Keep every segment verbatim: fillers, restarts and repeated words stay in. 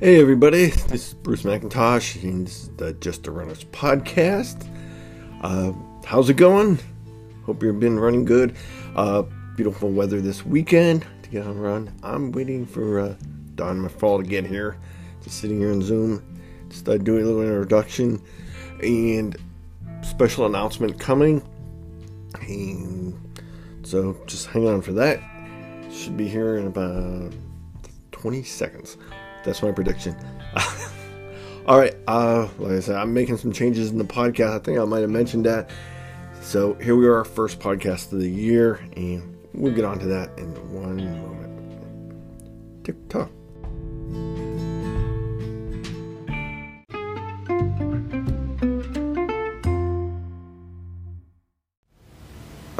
Hey everybody, this is Bruce McIntosh, and this is the Just a Runner's Podcast. Uh, how's it going? Hope you've been running good. Uh, beautiful weather this weekend to get on a run. I'm waiting for uh, Dawn McFall to get here. Just sitting here on Zoom, just uh, doing a little introduction and special announcement coming. And so just hang on for that. Should be here in about twenty seconds. That's my prediction. All right. Uh, like I said, I'm making some changes in the podcast. I think I might have mentioned that. So here we are, our first podcast of the year, and we'll get on to that in one moment. TikTok.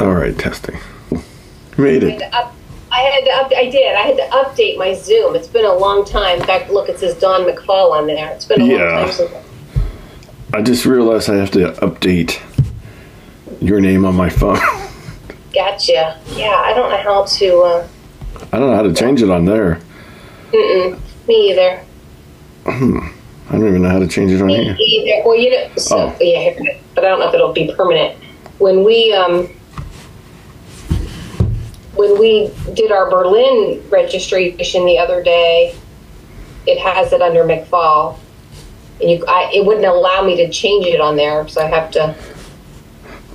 All right, testing. Made it. I had to up, I did. I had to update my Zoom. It's been a long time. In fact, look, it says Dawn McFall on there. It's been a yeah. long time since. I just realized I have to update your name on my phone. Gotcha. Yeah, I don't know how to. Uh, I don't know how to change it on there. Mm-mm. Me either. I don't even know how to change it on Me here. Either. Well, you know. So, oh. Yeah, but I don't know if it'll be permanent. When we um. When we did our Berlin registration the other day, it has it under McFall, and you, I, it wouldn't allow me to change it on there, so I have to.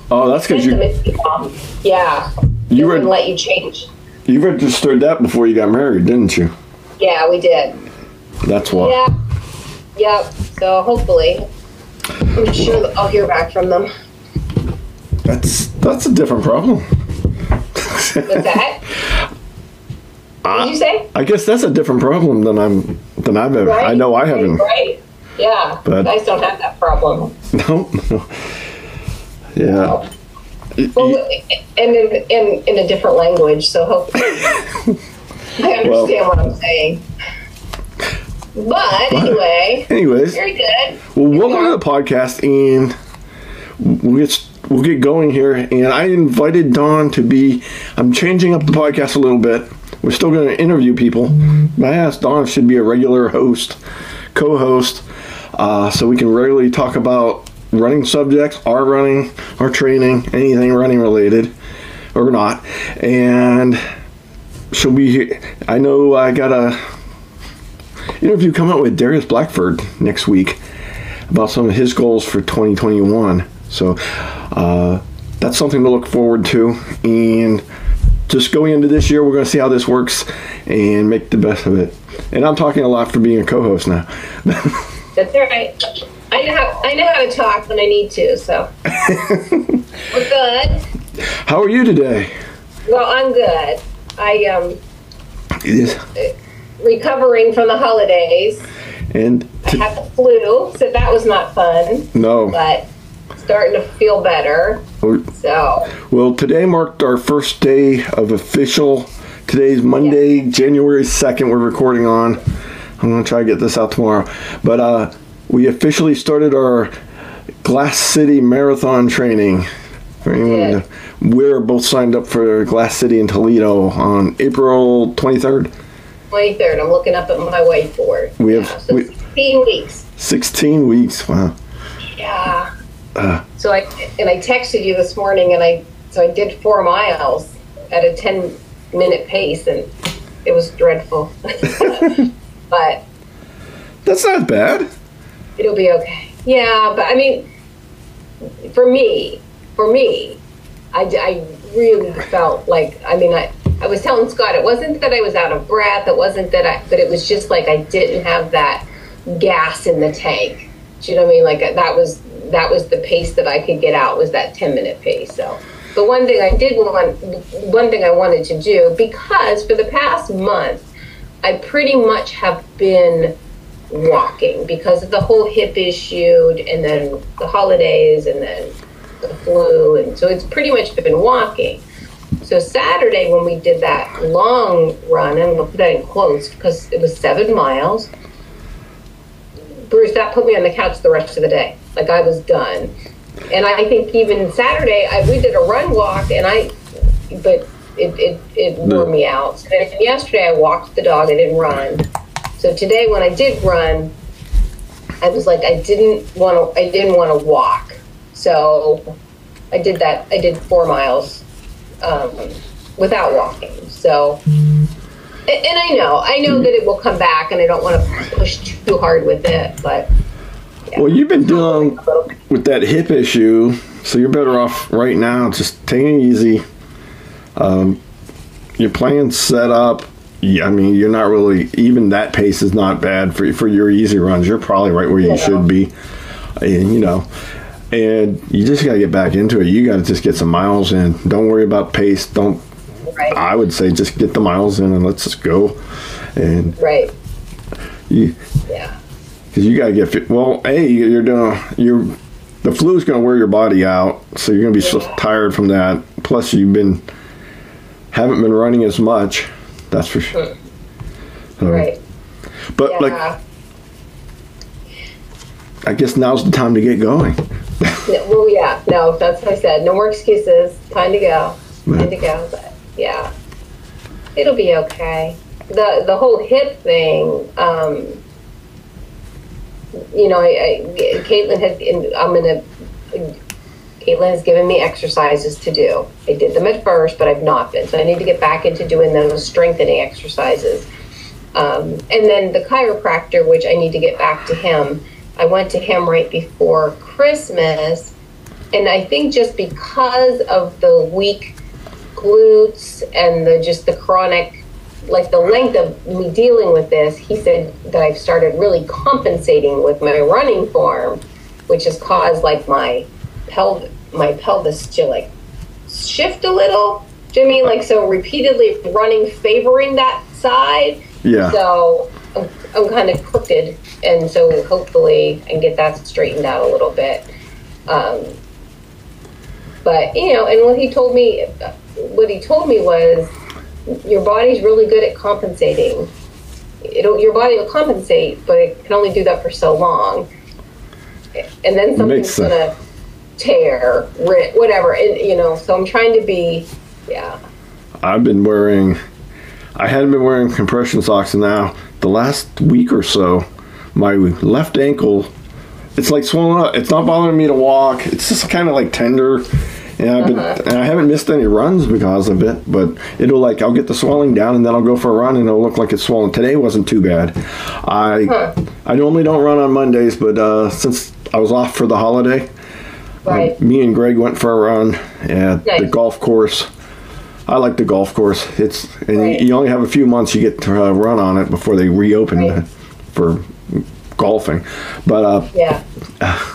Oh, that's because you. Yeah, you wouldn't let you change. You registered that before you got married, didn't you? Yeah, we did. That's why. Yeah. Yep. So hopefully, I'm sure that I'll hear back from them. That's that's a different problem. With that? What did you say? I guess that's a different problem than I'm than I've ever. Right? I know I haven't. Right? Yeah. But I don't have that problem. No. no. Yeah. No. Well, and in, in in a different language, so hopefully I understand well, what I'm saying. But, but anyway, anyways, very good. Well, here welcome we to the podcast, and we'll get. We'll get going here, and I invited Dawn to be. I'm changing up the podcast a little bit. We're still going to interview people. I asked Dawn if she'd be a regular host, co-host, uh, so we can regularly talk about running subjects, our running, our training, anything running related or not. And she'll be here. I know I got a interview coming up with Darius Blackford next week about some of his goals for twenty twenty-one. So uh, that's something to look forward to, and just going into this year, we're going to see how this works and make the best of it. And I'm talking a lot for being a co-host now. That's all right. I know how, I know how to talk when I need to, so we're good. How are you today? Well, I'm good. I um yes. recovering from the holidays, and t- I had the flu, so that was not fun. No, but. Starting to feel better. So well, today marked our first day of official. Today's Monday, yeah. January second. We're recording on. I'm gonna try to get this out tomorrow, but uh, we officially started our Glass City Marathon training. For anyone, we're both signed up for Glass City in Toledo on April twenty-third. twenty-third. I'm looking up at my whiteboard. We have yeah, so we, sixteen weeks. sixteen weeks. Wow. Yeah. Uh, so I and I texted you this morning, and I so I did four miles at a ten minute pace, and it was dreadful. But that's not bad. It'll be okay. Yeah, but I mean, for me, for me, I, I really felt like I mean I I was telling Scott it wasn't that I was out of breath, it wasn't that I, but it was just like I didn't have that gas in the tank. Do you know what I mean? Like that was. That was the pace that I could get out, was that ten minute pace. So the one thing I did want, one thing I wanted to do, because for the past month, I pretty much have been walking because of the whole hip issue and then the holidays and then the flu. And so it's pretty much been walking. So Saturday when we did that long run, and we'll put that in quotes because it was seven miles, Bruce, that put me on the couch the rest of the day. Like I was done. And I think even Saturday, I, we did a run walk and I, but it, it, it wore me out. And yesterday I walked the dog, I didn't run. So today when I did run, I was like, I didn't want to, I didn't want to walk. So I did that. I did four miles um, without walking. So, and I know, I know that it will come back, and I don't want to push too hard with it, but. Yeah. Well, you've been dealing with that hip issue, so you're better off right now just taking it easy. Um, your plan's set up. Yeah, I mean, you're not really, even that pace is not bad for for your easy runs. You're probably right where you yeah. should be, and, you know, and you just got to get back into it. You got to just get some miles in. Don't worry about pace. Don't. Right. I would say just get the miles in and let's just go. And right. You, yeah. Because you got to get fit. Well, A, you're doing, you're, the flu is going to wear your body out, so you're going to be yeah. so tired from that. Plus, you've been, haven't been running as much. That's for sure. Um, right. But, yeah. like, I guess now's the time to get going. no, well, yeah. No, that's what I said. No more excuses. Time to go. Time yeah. to go. But, yeah. It'll be okay. The, the whole hip thing, um, you know, I, I, Caitlin had, I'm gonna, Caitlin has given me exercises to do. I did them at first, but I've not been. So I need to get back into doing those strengthening exercises. Um, and then the chiropractor, which I need to get back to him. I went to him right before Christmas. And I think just because of the weak glutes and the just the chronic, like the length of me dealing with this, he said that I've started really compensating with my running form, which has caused like my pelvis, my pelvis to like shift a little. Do you know what I mean? Like, so repeatedly running, favoring that side. Yeah. So I'm, I'm kind of crooked. And so hopefully I can get that straightened out a little bit. Um, but you know, and what he told me, what he told me was, your body's really good at compensating. It'll, your body will compensate, but it can only do that for so long. And then something's going to tear, rip, whatever. And, you know, so I'm trying to be, yeah. I've been wearing, I hadn't been wearing compression socks, and now the last week or so, my left ankle, it's like swollen up. It's not bothering me to walk. It's just kind of like tender. And, I've been, uh-huh. and I haven't missed any runs because of it, but it'll like, I'll get the swelling down and then I'll go for a run and it'll look like it's swollen. Today wasn't too bad. I huh. I normally don't run on Mondays, but uh, since I was off for the holiday, right. uh, me and Greg went for a run at nice. the golf course. I like the golf course. It's and right. you, you only have a few months you get to uh, run on it before they reopen right. the, for golfing. But uh, yeah. Uh,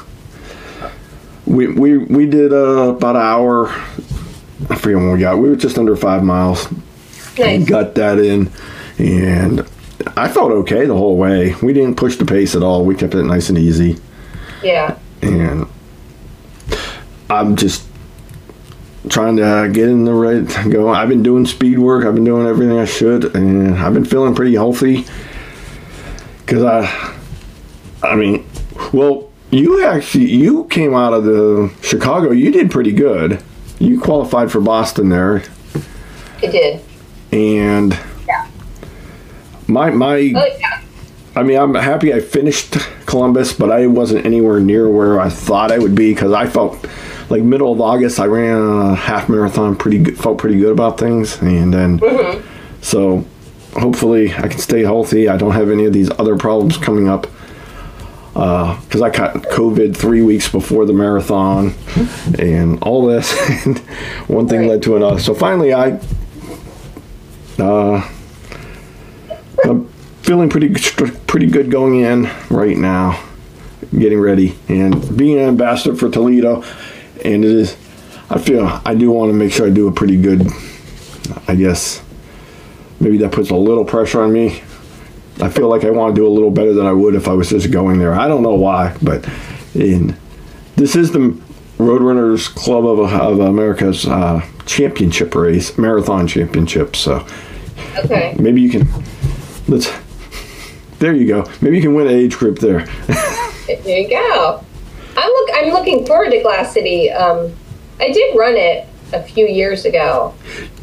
We we we did uh, about an hour. I forget when we got. We were just under five miles. Nice. And got that in, and I felt okay the whole way. We didn't push the pace at all. We kept it nice and easy. Yeah. And I'm just trying to get in the right go. I've been doing speed work. I've been doing everything I should, and I've been feeling pretty healthy. Cause I, I mean, well. You actually, you came out of the Chicago, you did pretty good. You qualified for Boston there. I did. And yeah. my, my, oh, yeah. I mean, I'm happy I finished Columbus, but I wasn't anywhere near where I thought I would be because I felt like middle of August, I ran a half marathon, pretty good, felt pretty good about things. And then, mm-hmm. so hopefully I can stay healthy. I don't have any of these other problems coming up. Because uh, I caught COVID three weeks before the marathon and all this. And one thing right. led to another. So finally, I, uh, I'm feeling pretty pretty good going in right now, getting ready. And being an ambassador for Toledo, and it is, I feel, I do want to make sure I do a pretty good, I guess, maybe that puts a little pressure on me. I feel like I want to do a little better than I would if I was just going there. I don't know why, but in, this is the Roadrunners Club of, of America's uh, championship race, marathon championship. So okay. maybe you can, let's, there you go. Maybe you can win an age group there. There you go. I'm, look, I'm looking forward to Glass City. Um, I did run it a few years ago.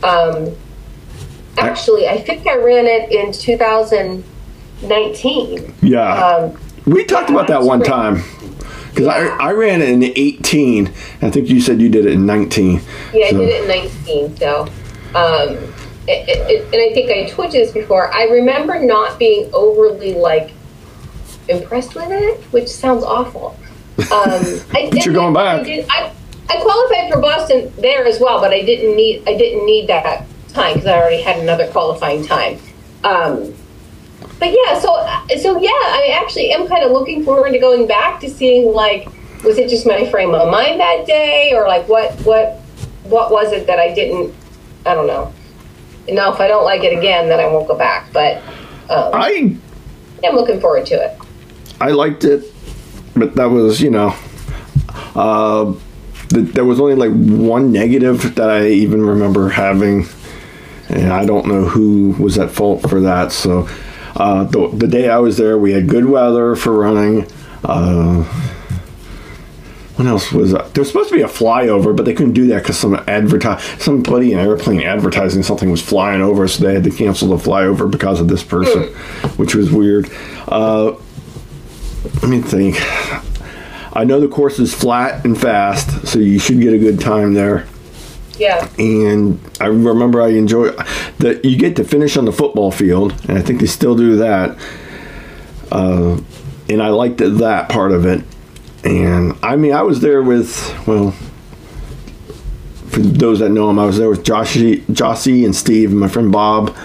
Um, actually, I think I ran it in two thousand nineteen. Yeah. Um, we talked about that one time. Because yeah. I, I ran it in eighteen. I think you said you did it in nineteen. Yeah, so. I did it in nineteen. So, um, it, it, it, and I think I told you this before. I remember not being overly, like, impressed with it, which sounds awful. Um, I but you're going back. I, did, I, I qualified for Boston there as well, but I didn't need I didn't need that time because I already had another qualifying time. Um, But yeah, so so yeah, I actually am kind of looking forward to going back to seeing, like, was it just my frame of mind that day, or like what what what was it that I didn't? I don't know. Now, if I don't like it again, then I won't go back. But um, I am looking forward to it. I liked it, but that was you know, uh, th- there was only like one negative that I even remember having, and I don't know who was at fault for that. So. Uh, the, the day I was there, we had good weather for running. Uh, what else was that? There was supposed to be a flyover, but they couldn't do that because some advertise somebody in airplane advertising something was flying over, so they had to cancel the flyover because of this person, which was weird. Uh, let me think. I know the course is flat and fast, so you should get a good time there. Yeah. And I remember I enjoy that you get to finish on the football field, and I think they still do that. Uh, and I liked that part of it. And I mean, I was there with, well, for those that know him, I was there with Jossie, Jossie and Steve, and my friend Bob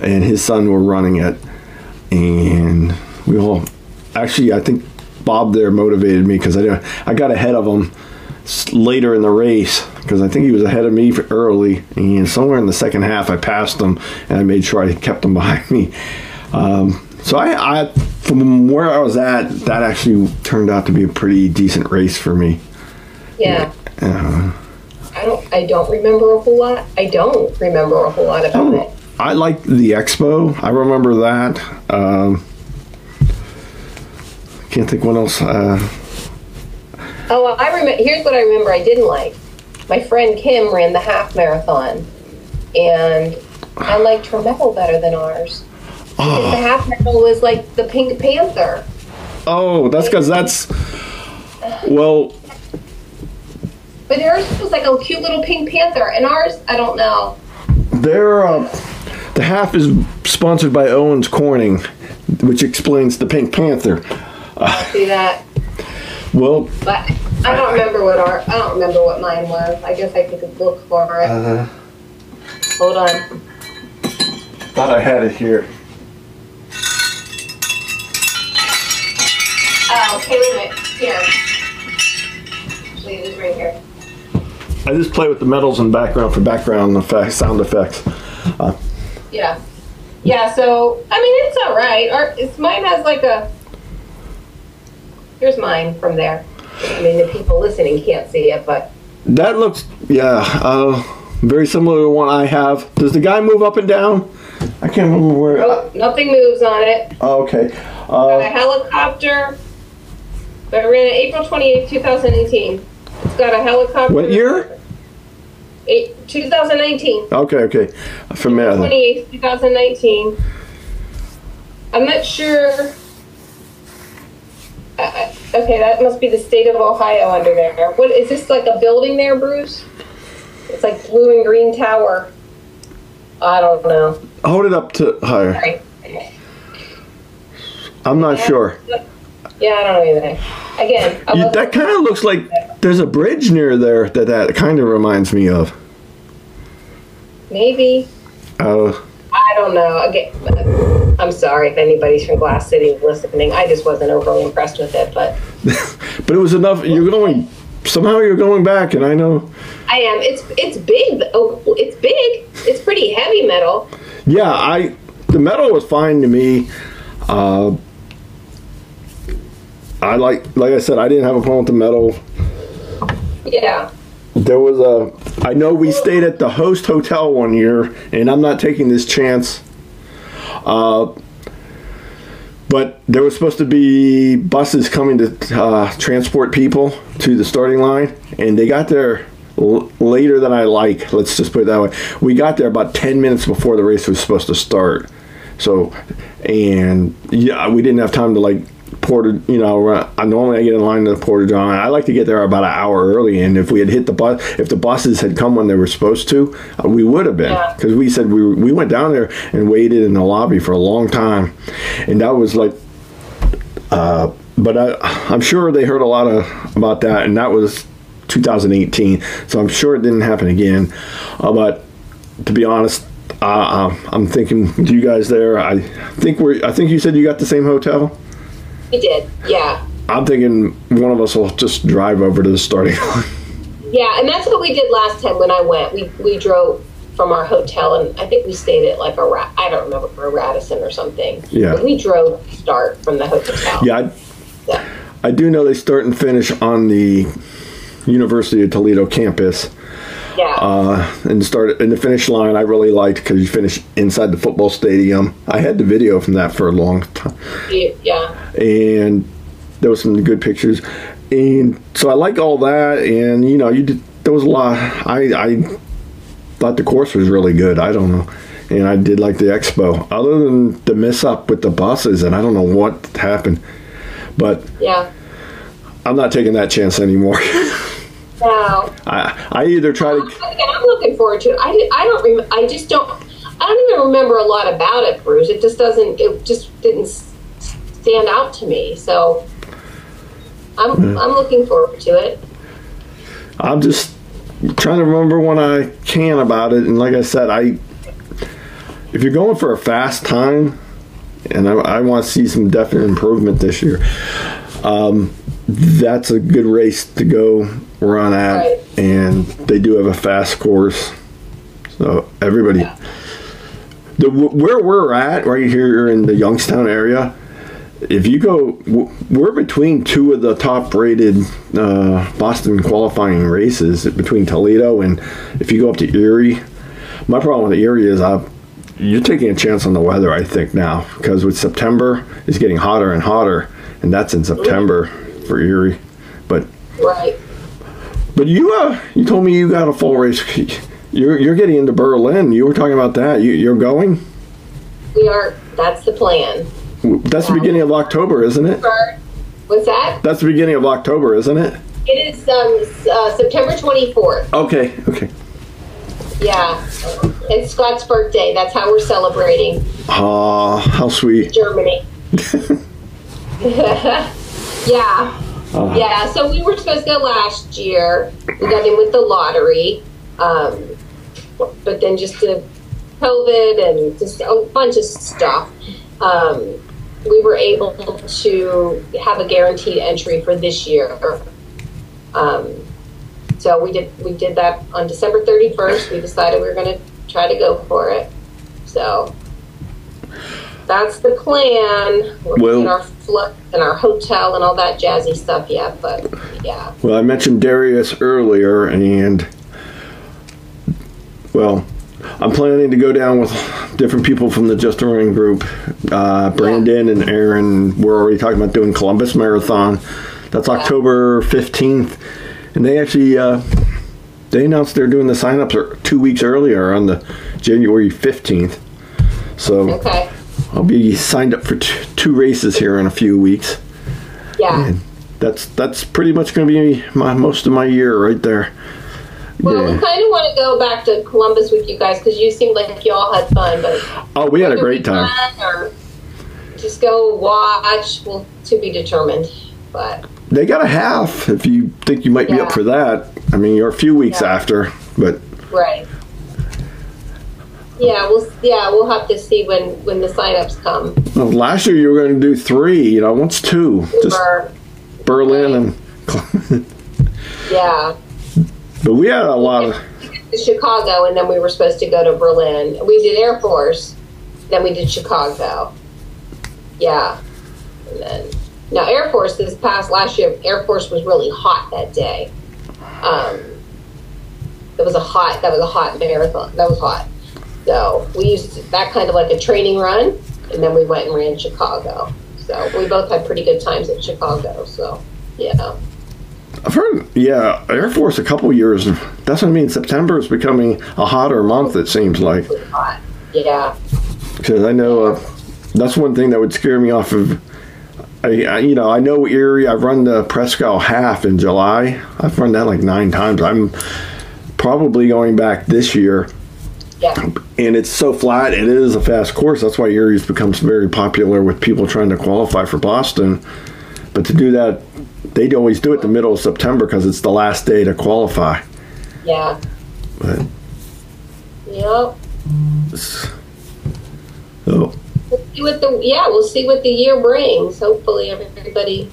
and his son were running it. And we all, actually, I think Bob there motivated me because I, I got ahead of him later in the race, because I think he was ahead of me for early, and somewhere in the second half I passed him, and I made sure I kept him behind me. Um, so I, I, from where I was at, that actually turned out to be a pretty decent race for me. Yeah. Uh, I don't. I don't remember a whole lot. I don't remember a whole lot about I it. I like the expo. I remember that. Um, I can't think what else. Uh, Oh, well, I remember. Here's what I remember I didn't like. My friend Kim ran the half marathon, and I liked her medal better than ours. Oh. The half medal was like the Pink Panther. Oh, that's because that's, well. But hers was like a cute little Pink Panther, and ours, I don't know. They're, uh, the half is sponsored by Owens Corning, which explains the Pink Panther. I see that. Well, but I don't remember what our I don't remember what mine was. I guess I could look for it. Uh, Hold on. Thought I had it here. Oh, okay, wait a minute. Here. Actually, it is right here. I just play with the metals in the background for background effects, sound effects. Uh, yeah, yeah. So I mean, it's all right. Our, it's mine has like a. Here's mine from there. I mean, the people listening can't see it, but... That looks, yeah, uh, very similar to the one I have. Does the guy move up and down? I can't remember where... Nope, nothing moves on it. Oh, okay. Uh, got a helicopter. I ran it April twenty-eighth, twenty eighteen. It's got a helicopter. What year? Eight, twenty nineteen. Okay, okay. From there. April twenty-eighth, twenty nineteen. I'm not sure... Uh, okay, that must be the state of Ohio under there. What is this, like a building there, Bruce? It's like blue and green tower. I don't know. Hold it up to higher. Sorry. I'm not yeah. sure. Yeah, I don't know either. Again, you, that kind of looks like there's a bridge near there that that kind of reminds me of. Maybe. Oh. Uh, I don't know. Again. I'm sorry if anybody's from Glass City listening. I just wasn't overly impressed with it, but but it was enough. You're going somehow. You're going back, and I know. I am. It's it's big. Oh, it's big. It's pretty heavy metal. Yeah, I the metal was fine to me. Uh, I like like I said, I didn't have a problem with the metal. Yeah. There was a. I know we stayed at the host hotel one year, and I'm not taking this chance. Uh, but there was supposed to be buses coming to uh, transport people to the starting line, and they got there l- later than I like. Let's just put it that way. We got there about ten minutes before the race was supposed to start. So, and yeah, we didn't have time to like porta, you know, I normally I get in line to the porta john. I like to get there about an hour early, and if we had hit the bus, if the buses had come when they were supposed to, uh, we would have been, because yeah. we said we we went down there and waited in the lobby for a long time, and that was like, uh, but I, I'm sure they heard a lot of about that, and that was two thousand eighteen, so I'm sure it didn't happen again. Uh, but to be honest, uh, I'm thinking, do you guys there? I think we're. I think you said you got the same hotel. We did, yeah. I'm thinking one of us will just drive over to the starting line. Yeah, and that's what we did last time when I went. We we drove from our hotel, and I think we stayed at like a, I don't remember, for a Radisson or something. Yeah. But we drove to start from the hotel. Yeah I, yeah, I do know they start and finish on the University of Toledo campus. Yeah. Uh, and start in the finish line, I really liked, because you finish inside the football stadium. I had the video from that for a long time. Yeah. And there was some good pictures, and so I like all that. And you know, you did, there was a lot. I I thought the course was really good. I don't know, and I did like the expo. Other than the mess up with the buses, and I don't know what happened, but yeah, I'm not taking that chance anymore. Wow. I, I either try to. I'm looking forward to it. I, did, I don't. Rem- I just don't. I don't even remember a lot about it, Bruce. It just doesn't. It just didn't stand out to me. So I'm. Yeah. I'm looking forward to it. I'm just trying to remember when I can about it, and like I said, I. If you're going for a fast time, and I, I want to see some definite improvement this year, um, that's a good race to go. Run at, right. And they do have a fast course, so everybody. Yeah. The where we're at right here in the Youngstown area, if you go, we're between two of the top-rated uh, Boston qualifying races between Toledo and if you go up to Erie. My problem with Erie is I, you're taking a chance on the weather, I think now, because with September it's getting hotter and hotter, and that's in September for Erie, but. Right. But you, uh, you told me you got a full race. You're you're getting into Berlin. You were talking about that. You, you're going? We are. That's the plan. That's yeah. the beginning of October, isn't it? What's that? That's the beginning of October, isn't it? It is um, uh, September twenty-fourth. Okay, okay. Yeah. It's Scott's birthday. That's how we're celebrating. Aw, uh, how sweet. Germany. Yeah. Uh, yeah, so we were supposed to go last year. We got in with the lottery, um, but then just the COVID and just a bunch of stuff. Um, we were able to have a guaranteed entry for this year. Um, so we did we did that on December thirty-first. We decided we were going to try to go for it. So that's the plan. We're well, in our flood and our hotel and all that jazzy stuff, yeah, but yeah. Well, I mentioned Darius earlier, and well, I'm planning to go down with different people from the Just a Running group. Uh, Brandon yeah. and Aaron, we're already talking about doing Columbus Marathon. That's yeah. October fifteenth, and they actually uh, they announced they're doing the sign-ups two weeks earlier on the January fifteenth. So. Okay. I'll be signed up for t- two races here in a few weeks. Yeah. And that's that's pretty much going to be my most of my year right there. Well, yeah. We kind of want to go back to Columbus with you guys because you seemed like you all had fun. But oh, we had a great time. Or just go watch. Well, to be determined. But they got a half if you think you might yeah. be up for that. I mean, you're a few weeks yeah. after, but right. Yeah, we'll yeah we'll have to see when, when the sign-ups come. Well, last year you were going to do three, you know, once two, just Ber- Berlin right. and yeah. But we had a lot of Chicago, and then we were supposed to go to Berlin. We did Air Force, then we did Chicago. Yeah, and then now Air Force this past last year, Air Force was really hot that day. Um, it was a hot that was a hot marathon. That was hot. So we used that kind of like a training run, and then we went and ran Chicago. So we both had pretty good times at Chicago. So, yeah. I've heard, yeah, Air Force a couple years. That's what I mean. September is becoming a hotter month, it seems like. Hot. Yeah. because I know uh, that's one thing that would scare me off of. I, I you know I know Erie. I've run the Presque Isle half in July. I've run that like nine times. I'm probably going back this year. Yeah. And it's so flat. It is a fast course. That's why Erie's becomes very popular with people trying to qualify for Boston. But to do that, they always do it the middle of September because it's the last day to qualify. Yeah. But. Yep. So. We'll see what the yeah, we'll see what the year brings. Hopefully, everybody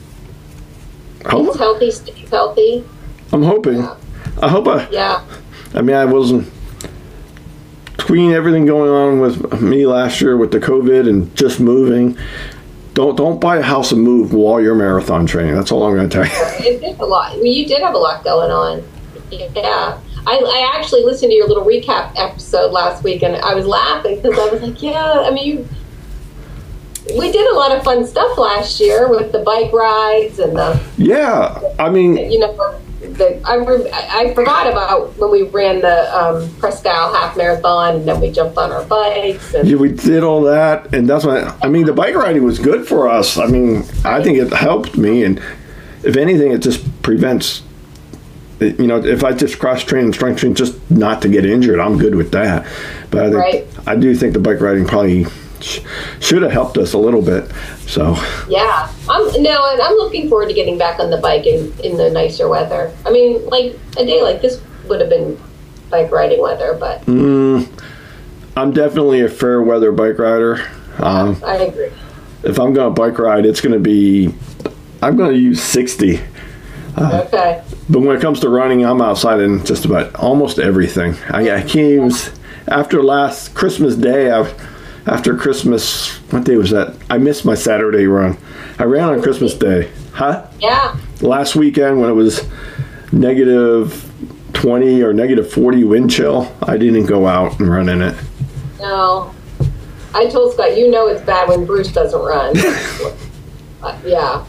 Hope. stays healthy, stays healthy. I'm hoping. Yeah. I hope I. Yeah. I mean, I wasn't. Between everything going on with me last year with the COVID and just moving, don't don't buy a house and move while you're marathon training. That's all I'm going to tell you. It did a lot. I mean, you did have a lot going on. Yeah. I, I actually listened to your little recap episode last week, and I was laughing because I was like, yeah, I mean, you, we did a lot of fun stuff last year with the bike rides and the... Yeah, I mean... You know, the, I, re, I forgot about when we ran the um, Presque Isle half marathon, and then we jumped on our bikes. And yeah, we did all that, and that's why... I, I mean, the bike riding was good for us. I mean, I think it helped me, and if anything, it just prevents... You know, if I just cross-train and strength train just not to get injured, I'm good with that. But I think right. I do think the bike riding probably sh- should have helped us a little bit. So yeah, I'm no, and I'm looking forward to getting back on the bike in, in the nicer weather. I mean, like a day like this would have been bike riding weather, but mm, I'm definitely a fair weather bike rider. Um, I agree. If I'm going to bike ride, it's going to be I'm going to use sixty. Uh, okay. But when it comes to running, I'm outside in just about almost everything. I, I can't even, after last Christmas Day, I, after Christmas, what day was that? I missed my Saturday run. I ran on Christmas Day. Huh? Yeah. Last weekend when it was negative twenty or negative forty wind chill, I didn't go out and run in it. No. I told Scott, you know it's bad when Bruce doesn't run. uh, yeah.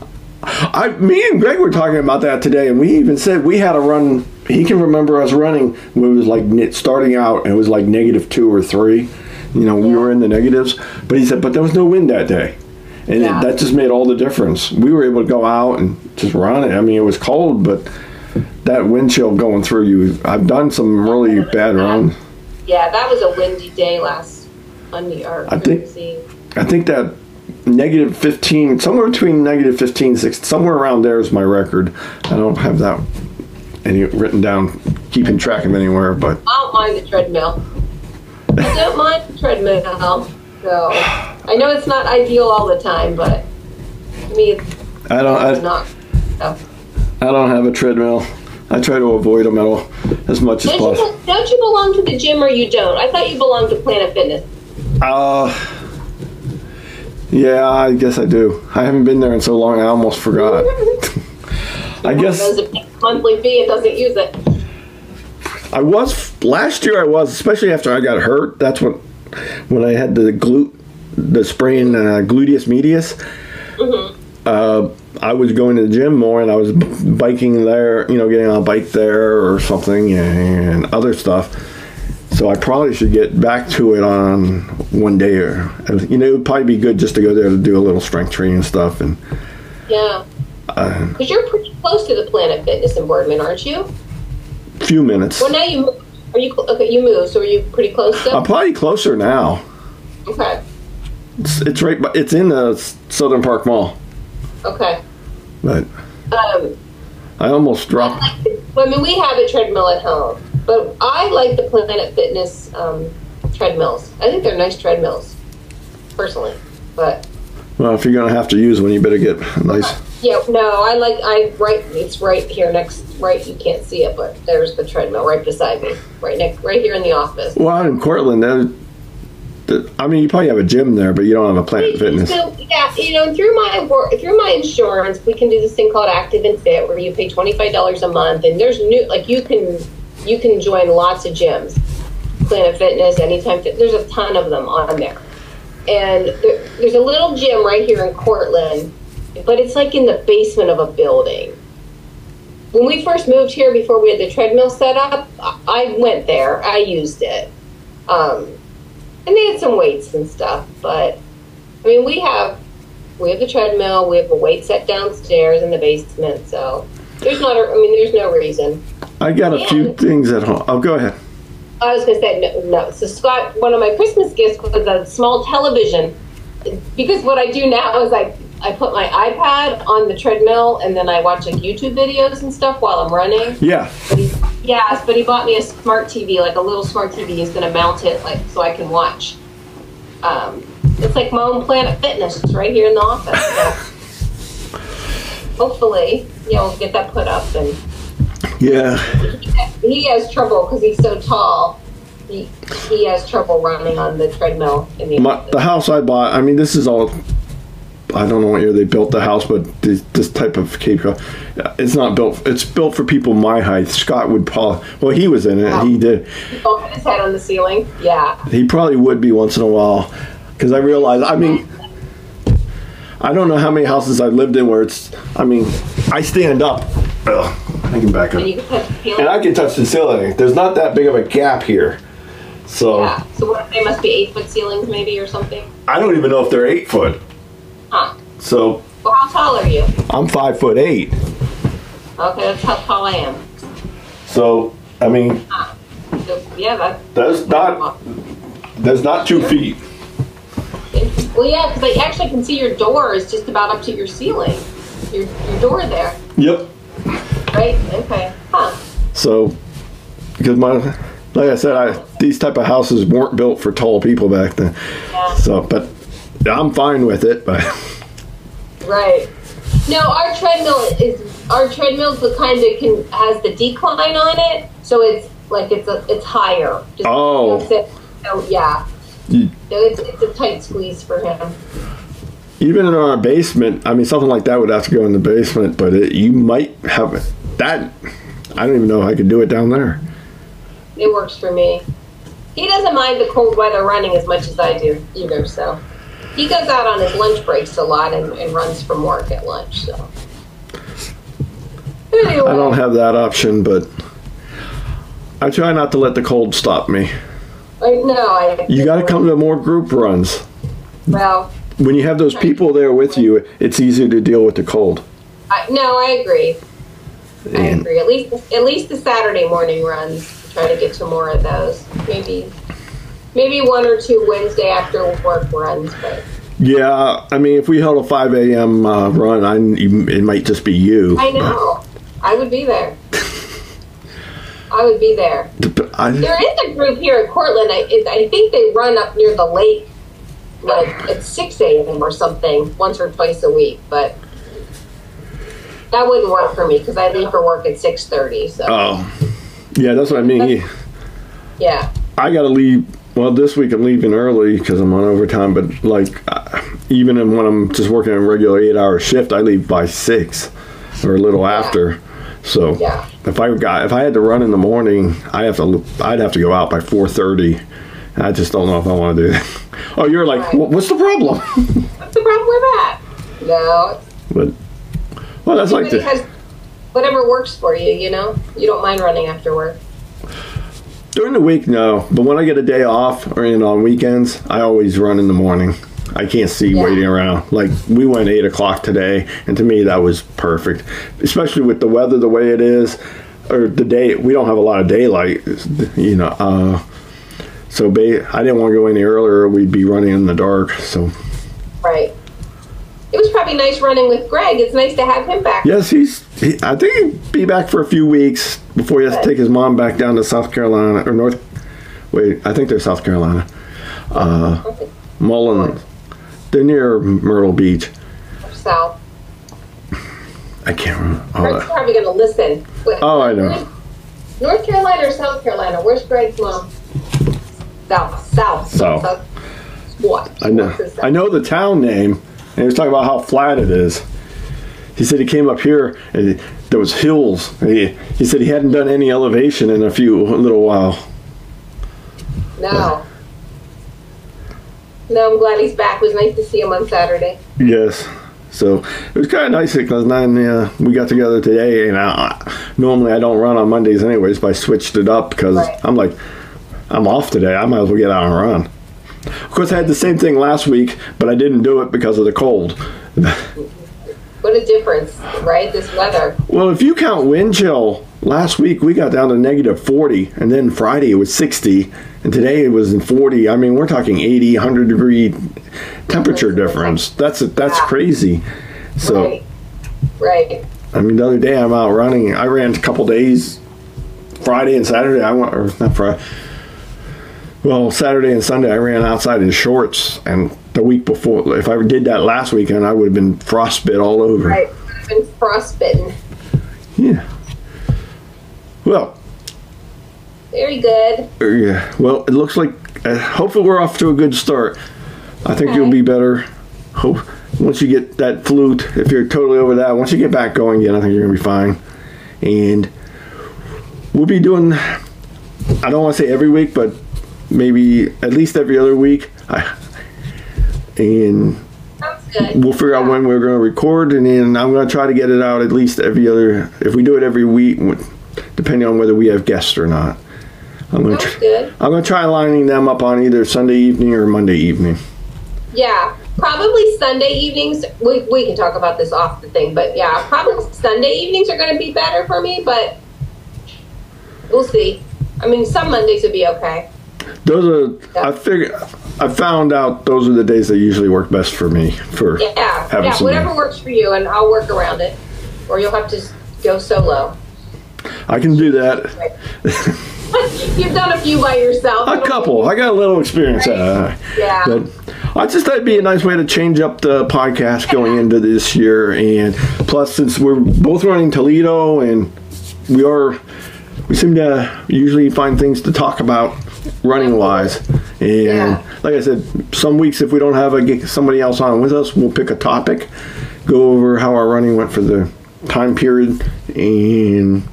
I, me and Greg were talking about that today, and we even said we had a run. He can remember us running when it was like starting out, and it was like negative two or three. You know, yeah. We were in the negatives, but he said, but there was no wind that day, and yeah. it, that just made all the difference. We were able to go out and just run it. I mean, it was cold, but that wind chill going through you. I've done some really bad runs. Yeah, that was a windy day last Monday. Or I think. I think that. Negative fifteen, somewhere between negative fifteen, six, somewhere around there is my record. I don't have that any written down, keeping track of anywhere, but I don't mind the treadmill. I don't mind the treadmill. So I know it's not ideal all the time, but to me, it's I don't. I, not, so. I don't have a treadmill. I try to avoid them at all as much don't as possible. You, don't you belong to the gym, or you don't? I thought you belonged to Planet Fitness. Uh. Yeah, I guess I do. I haven't been there in so long, I almost forgot. I guess... a monthly fee, it doesn't use it. I was... Last year I was, especially after I got hurt. That's when when I had the glute, the sprain uh, gluteus medius. Mm-hmm. Uh, I was going to the gym more, and I was biking there, you know, getting on a bike there or something and other stuff. So I probably should get back to it on one day, or you know, it would probably be good just to go there to do a little strength training stuff. And yeah, because uh, you're pretty close to the Planet Fitness in Boardman, aren't you? Few minutes. Well, now you are you okay? You moved, so are you pretty close to? I'm probably closer now. Okay. It's, it's right, but it's in the Southern Park Mall. Okay. But um, I almost dropped. I, like, I mean, we have a treadmill at home. But I like the Planet Fitness um, treadmills. I think they're nice treadmills, personally. But well, if you're gonna have to use one, you better get nice. Yeah, no, I like I right. It's right here next. Right, you can't see it, but there's the treadmill right beside me, right next, right here in the office. Well, out in Cortland, that I mean, you probably have a gym there, but you don't have a Planet Fitness. So yeah, you know, through my through my insurance, we can do this thing called Active and Fit, where you pay twenty-five dollars a month, and there's new like you can. You can join lots of gyms, Planet Fitness, Anytime Fitness. There's a ton of them on there. And there, there's a little gym right here in Cortland, but it's like in the basement of a building. When we first moved here, before we had the treadmill set up, I went there. I used it. Um, And they had some weights and stuff, but I mean, we have we have the treadmill, we have a weight set downstairs in the basement, so there's not. A, I mean, there's no reason. I got a and, few things at home. Oh, go ahead. I was going to say no, no. So Scott, one of my Christmas gifts was a small television, because what I do now is I I put my iPad on the treadmill and then I watch like YouTube videos and stuff while I'm running. Yeah. But he, yes, but he bought me a smart T V, like a little smart T V. He's going to mount it like so I can watch. Um, it's like my own Planet Fitness. It's right here in the office. So hopefully, yeah, we'll get that put up. And yeah, he has trouble because he's so tall. He he has trouble running on the treadmill in the my, the house I bought. I mean, this is all. I don't know what year they built the house, but this, this type of Cape Cod, it's not built. It's built for people my height. Scott would probably, well, he was in it. Wow. He did. He bumped his head on the ceiling. Yeah. He probably would be once in a while, because I realize. I mean, I don't know how many houses I've lived in where it's. I mean, I stand up. Ugh, I can back up. And you can touch the ceiling. And I can touch the ceiling. There's not that big of a gap here. So. Yeah. So what if they must be eight foot ceilings, maybe, or something? I don't even know if they're eight foot. Huh. So. Well, how tall are you? I'm five foot eight. Okay, that's how tall I am. So, I mean. Huh. So, yeah, that's. That's not. That's not two feet. Well, yeah, because I actually can see your door is just about up to your ceiling. Your, your door there. Yep. Right. Okay. Huh. So, because my, like I said, I these type of houses weren't built for tall people back then. Yeah. So, but. I'm fine with it, but right. No, our treadmill is our treadmill's the kind that can has the decline on it, so it's like it's a, it's higher. Just oh, so yeah. You, so it's it's a tight squeeze for him. Even in our basement, I mean, something like that would have to go in the basement, but it, you might have it. That. I don't even know if I could do it down there. It works for me. He doesn't mind the cold weather running as much as I do either, so. He goes out on his lunch breaks a lot and, and runs from work at lunch. So anyway. I don't have that option, but I try not to let the cold stop me. I, no, I. You got to come to more group runs. Well, when you have those people there with you, it's easier to deal with the cold. I, no, I agree. And I agree. At least, at least the Saturday morning runs. Try to get to more of those. Maybe. Maybe one or two Wednesday after work runs, but yeah, I mean, if we held a five a.m. uh, run, I it might just be you. I know, I would be there. I would be there. I, there is a group here in Cortland. I, it, I think they run up near the lake, like at six a.m. or something, once or twice a week. But that wouldn't work for me because I leave for work at six thirty. So oh, yeah, that's what I mean. That's, yeah, I gotta leave. Well, this week I'm leaving early because I'm on overtime, but like uh, even when I'm just working a regular eight-hour shift, I leave by six or a little yeah. after. So yeah. if I got if I had to run in the morning, I have to I'd have to go out by four thirty. I just don't know if I want to do that. Oh, you're like, right. What's the problem? What's the problem with that? No. But well, that's Everybody like the, has whatever works for you. You know, you don't mind running after work. During the week, no. But when I get a day off or in on weekends, I always run in the morning. I can't see yeah. waiting around. Like, we went eight o'clock today, and to me, that was perfect. Especially with the weather the way it is, or the day. We don't have a lot of daylight, you know. Uh, so ba- I didn't want to go any earlier. We'd be running in the dark. So right. It was probably nice running with Greg. It's nice to have him back. Yes, he's. He, I think he'll be back for a few weeks before he has Good. to take his mom back down to South Carolina or North. Wait, I think they're South Carolina. Uh, okay. Mullen. They're near Myrtle Beach. Or South. I can't remember. Oh, Greg's probably going to listen. Wait, oh, I know. North Carolina or South Carolina? Where's Greg's mom? South. South. South. South. What? I know. South. I know the town name. And he was talking about how flat it is. He said he came up here and there was hills. He, he said he hadn't done any elevation in a few a little while. No. Yeah. No, I'm glad he's back. It was nice to see him on Saturday. Yes. So it was kind of nice because then uh, we got together today. And I, normally I don't run on Mondays anyways, but I switched it up because right. I'm like, I'm off today. I might as well get out and run. Of course, I had the same thing last week, but I didn't do it because of the cold. What a difference, right? This weather. Well, if you count wind chill, last week we got down to negative forty, and then Friday it was sixty, and today it was in forty. I mean, we're talking eighty, one hundred degree temperature difference. That's that's yeah. crazy. So, right. right. I mean, the other day I'm out running. I ran a couple days, Friday and Saturday. I went, or not Friday. Well, Saturday and Sunday I ran outside in shorts, and the week before, if I did that last weekend, I would have been frostbit all over. Right, would have been frostbitten. Yeah. Well. Very good. Yeah. Well, it looks like, uh, hopefully we're off to a good start. I think okay. you'll be better. Hope once you get that flu, if you're totally over that, once you get back going again, I think you're going to be fine. And we'll be doing, I don't want to say every week, but maybe at least every other week, I, and we'll figure yeah. out when we're going to record, and then I'm going to try to get it out at least every other, if we do it every week, depending on whether we have guests or not. I'm going to tr- I'm going to try lining them up on either Sunday evening or Monday evening. Yeah, probably Sunday evenings. We we can talk about this off the thing, but yeah, probably Sunday evenings are going to be better for me, but we'll see. I mean, some Mondays would be okay. Those are yeah. I figure I found out those are the days that usually work best for me for yeah having yeah whatever day. Works for you, and I'll work around it, or you'll have to go solo. I can do that. Right. You've done a few by yourself. A couple. Know. I got a little experience. Right. Uh, yeah. But I just thought it'd be a nice way to change up the podcast going into this year, and plus since we're both running Toledo, and we are we seem to usually find things to talk about. Running wise, and yeah. like I said, some weeks if we don't have a somebody else on with us, we'll pick a topic, go over how our running went for the time period, and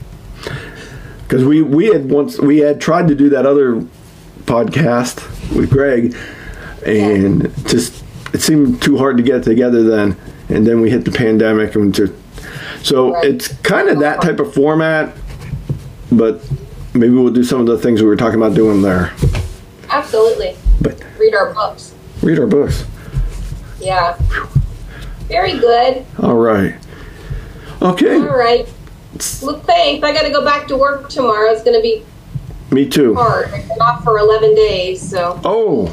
because we we had once we had tried to do that other podcast with Greg, and yeah. just it seemed too hard to get together then, and then we hit the pandemic, and just, so right. it's kind of that type of format, but. Maybe we'll do some of the things we were talking about doing there. Absolutely. But read our books. Read our books. Yeah. Very good. All right. Okay. All right. Well, thanks. I got to go back to work tomorrow. It's going to be me too. Hard. I've been off for eleven days, so. Oh,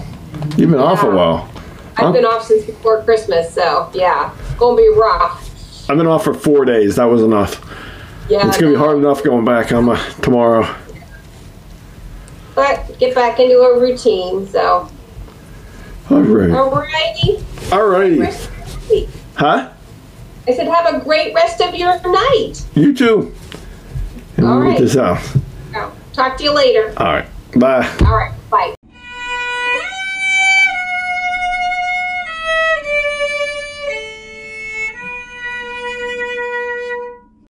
you've been yeah. off a while. I've huh? been off since before Christmas, so yeah. It's going to be rough. I've been off for four days. That was enough. Yeah, it's going to be hard enough going back on my, tomorrow. But get back into a routine, so. All right. All righty. All righty. Huh? I said have a great rest of your night. You too. And all we'll right. get this out. Talk to you later. All right. Bye. All right.